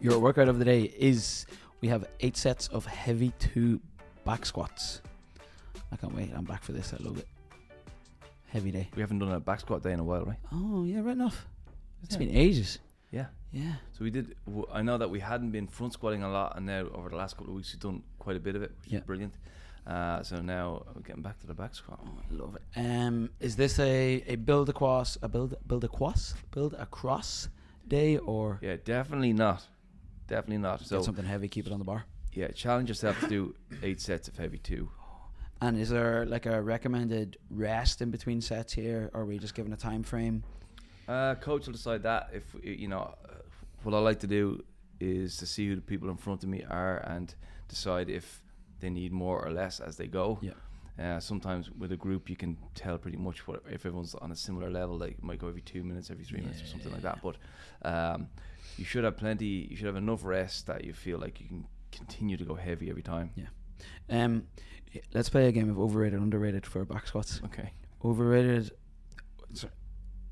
Your workout of the day is, we have 8 sets of heavy 2 back squats. I can't wait, I'm back for this, I love it. Heavy day. We haven't done a back squat day in a while, right? Oh yeah, right enough. It's been ages. Yeah. So we did, I know that we hadn't been front squatting a lot, and now over the last couple of weeks we've done quite a bit of it, which is brilliant. So now we're getting back to the back squat. Oh, I love it. Is this a build across day or? Yeah, definitely not. So get something heavy, keep it on the bar. Yeah, challenge yourself to do 8 sets of heavy 2. And is there like a recommended rest in between sets here, or are we just given a time frame? Coach will decide that. If you know, what I like to do is to see who the people in front of me are and decide if they need more or less as they go. Yeah. Sometimes with a group you can tell pretty much what, if everyone's on a similar level, like it might go every 2 minutes, every 3 minutes or something like that. But you should have plenty, you should have enough rest that you feel like you can continue to go heavy every time. Yeah. Let's play a game of overrated, underrated for back squats. Okay. Overrated.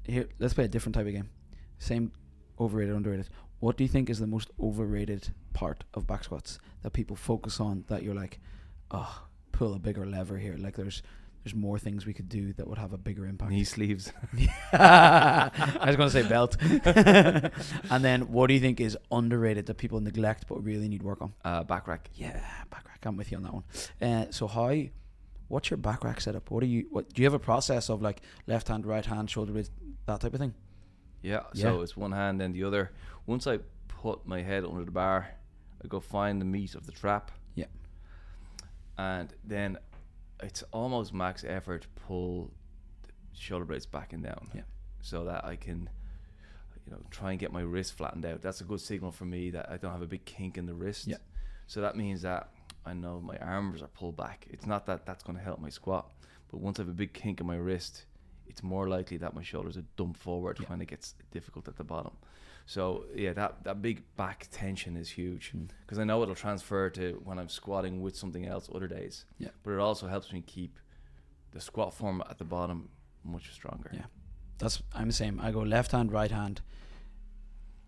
Here, let's play a different type of game. Same overrated, underrated. What do you think is the most overrated part of back squats that people focus on, that you're like, oh, pull a bigger lever here, like there's more things we could do that would have a bigger impact? Knee sleeves. I was going to say belt. And then what do you think is underrated that people neglect but really need work on? Back rack. Yeah, back rack. I'm with you on that one. So what's your back rack setup? What do you have a process of, like left hand, right hand, shoulder width, that type of thing? Yeah, so it's one hand then the other. Once I put my head under the bar, I go find the meat of the trap. Yeah. And then it's almost max effort to pull the shoulder blades back and down. Yeah. So that I can, try and get my wrist flattened out. That's a good signal for me that I don't have a big kink in the wrist. Yeah. So that means that I know my arms are pulled back. It's not that that's going to help my squat, but once I have a big kink in my wrist, it's more likely that my shoulders are dumped forward when it gets difficult at the bottom. So yeah, that big back tension is huge, because I know it'll transfer to when I'm squatting with something else other days. Yeah. But it also helps me keep the squat form at the bottom much stronger. Yeah, I'm the same. I go left hand, right hand.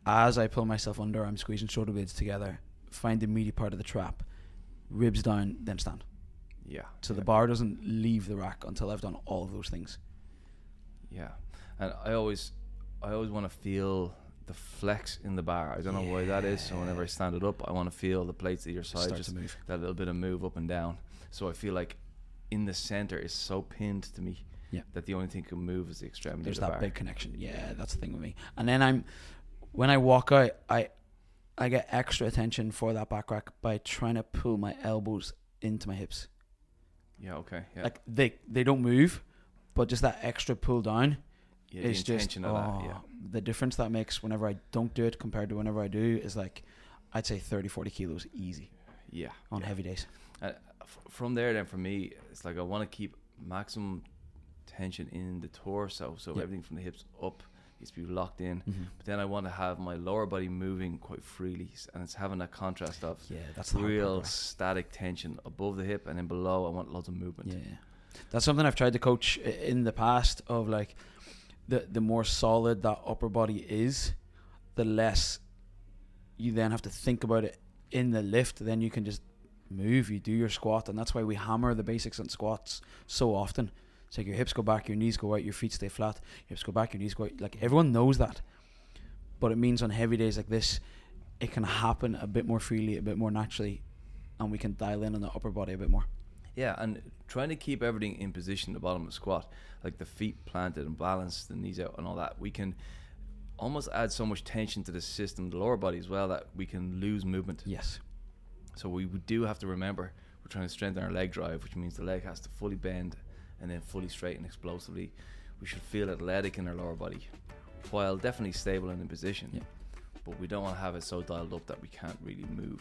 As I pull myself under, I'm squeezing shoulder blades together, find the meaty part of the trap, ribs down, then stand. Yeah. So the bar doesn't leave the rack until I've done all of those things. Yeah, and I always want to feel the flex in the bar. I don't know why that is. So whenever I stand it up, I want to feel the plates at your side, just move. That little bit of move up and down. So I feel like in the center is so pinned to me that the only thing that can move is the extremity. There's of the that bar. Big connection. Yeah, that's the thing with me. And then when I walk out, I get extra attention for that back rack by trying to pull my elbows into my hips. Yeah. Okay. Yeah. Like they don't move. But just that extra pull down is just the difference that makes whenever I don't do it compared to whenever I do is like, I'd say 30, 40 kilos easy on heavy days. From there then for me, it's like I want to keep maximum tension in the torso. So everything from the hips up needs to be locked in. Mm-hmm. But then I want to have my lower body moving quite freely. And it's having that contrast of that's real static tension above the hip, and then below I want lots of movement. Yeah. That's something I've tried to coach in the past of, like, the more solid that upper body is, the less you then have to think about it in the lift. Then you can just move, you do your squat, and that's why we hammer the basics on squats so often. It's like your hips go back, your knees go out, your feet stay flat, your hips go back, your knees go out. Like, everyone knows that. But it means on heavy days like this, it can happen a bit more freely, a bit more naturally, and we can dial in on the upper body a bit more. Yeah, and trying to keep everything in position at the bottom of the squat, like the feet planted and balanced, the knees out and all that, we can almost add so much tension to the system, the lower body as well, that we can lose movement. Yes. So we do have to remember we're trying to strengthen our leg drive, which means the leg has to fully bend and then fully straighten explosively. We should feel athletic in our lower body while definitely stable and in position. Yeah. But we don't want to have it so dialed up that we can't really move.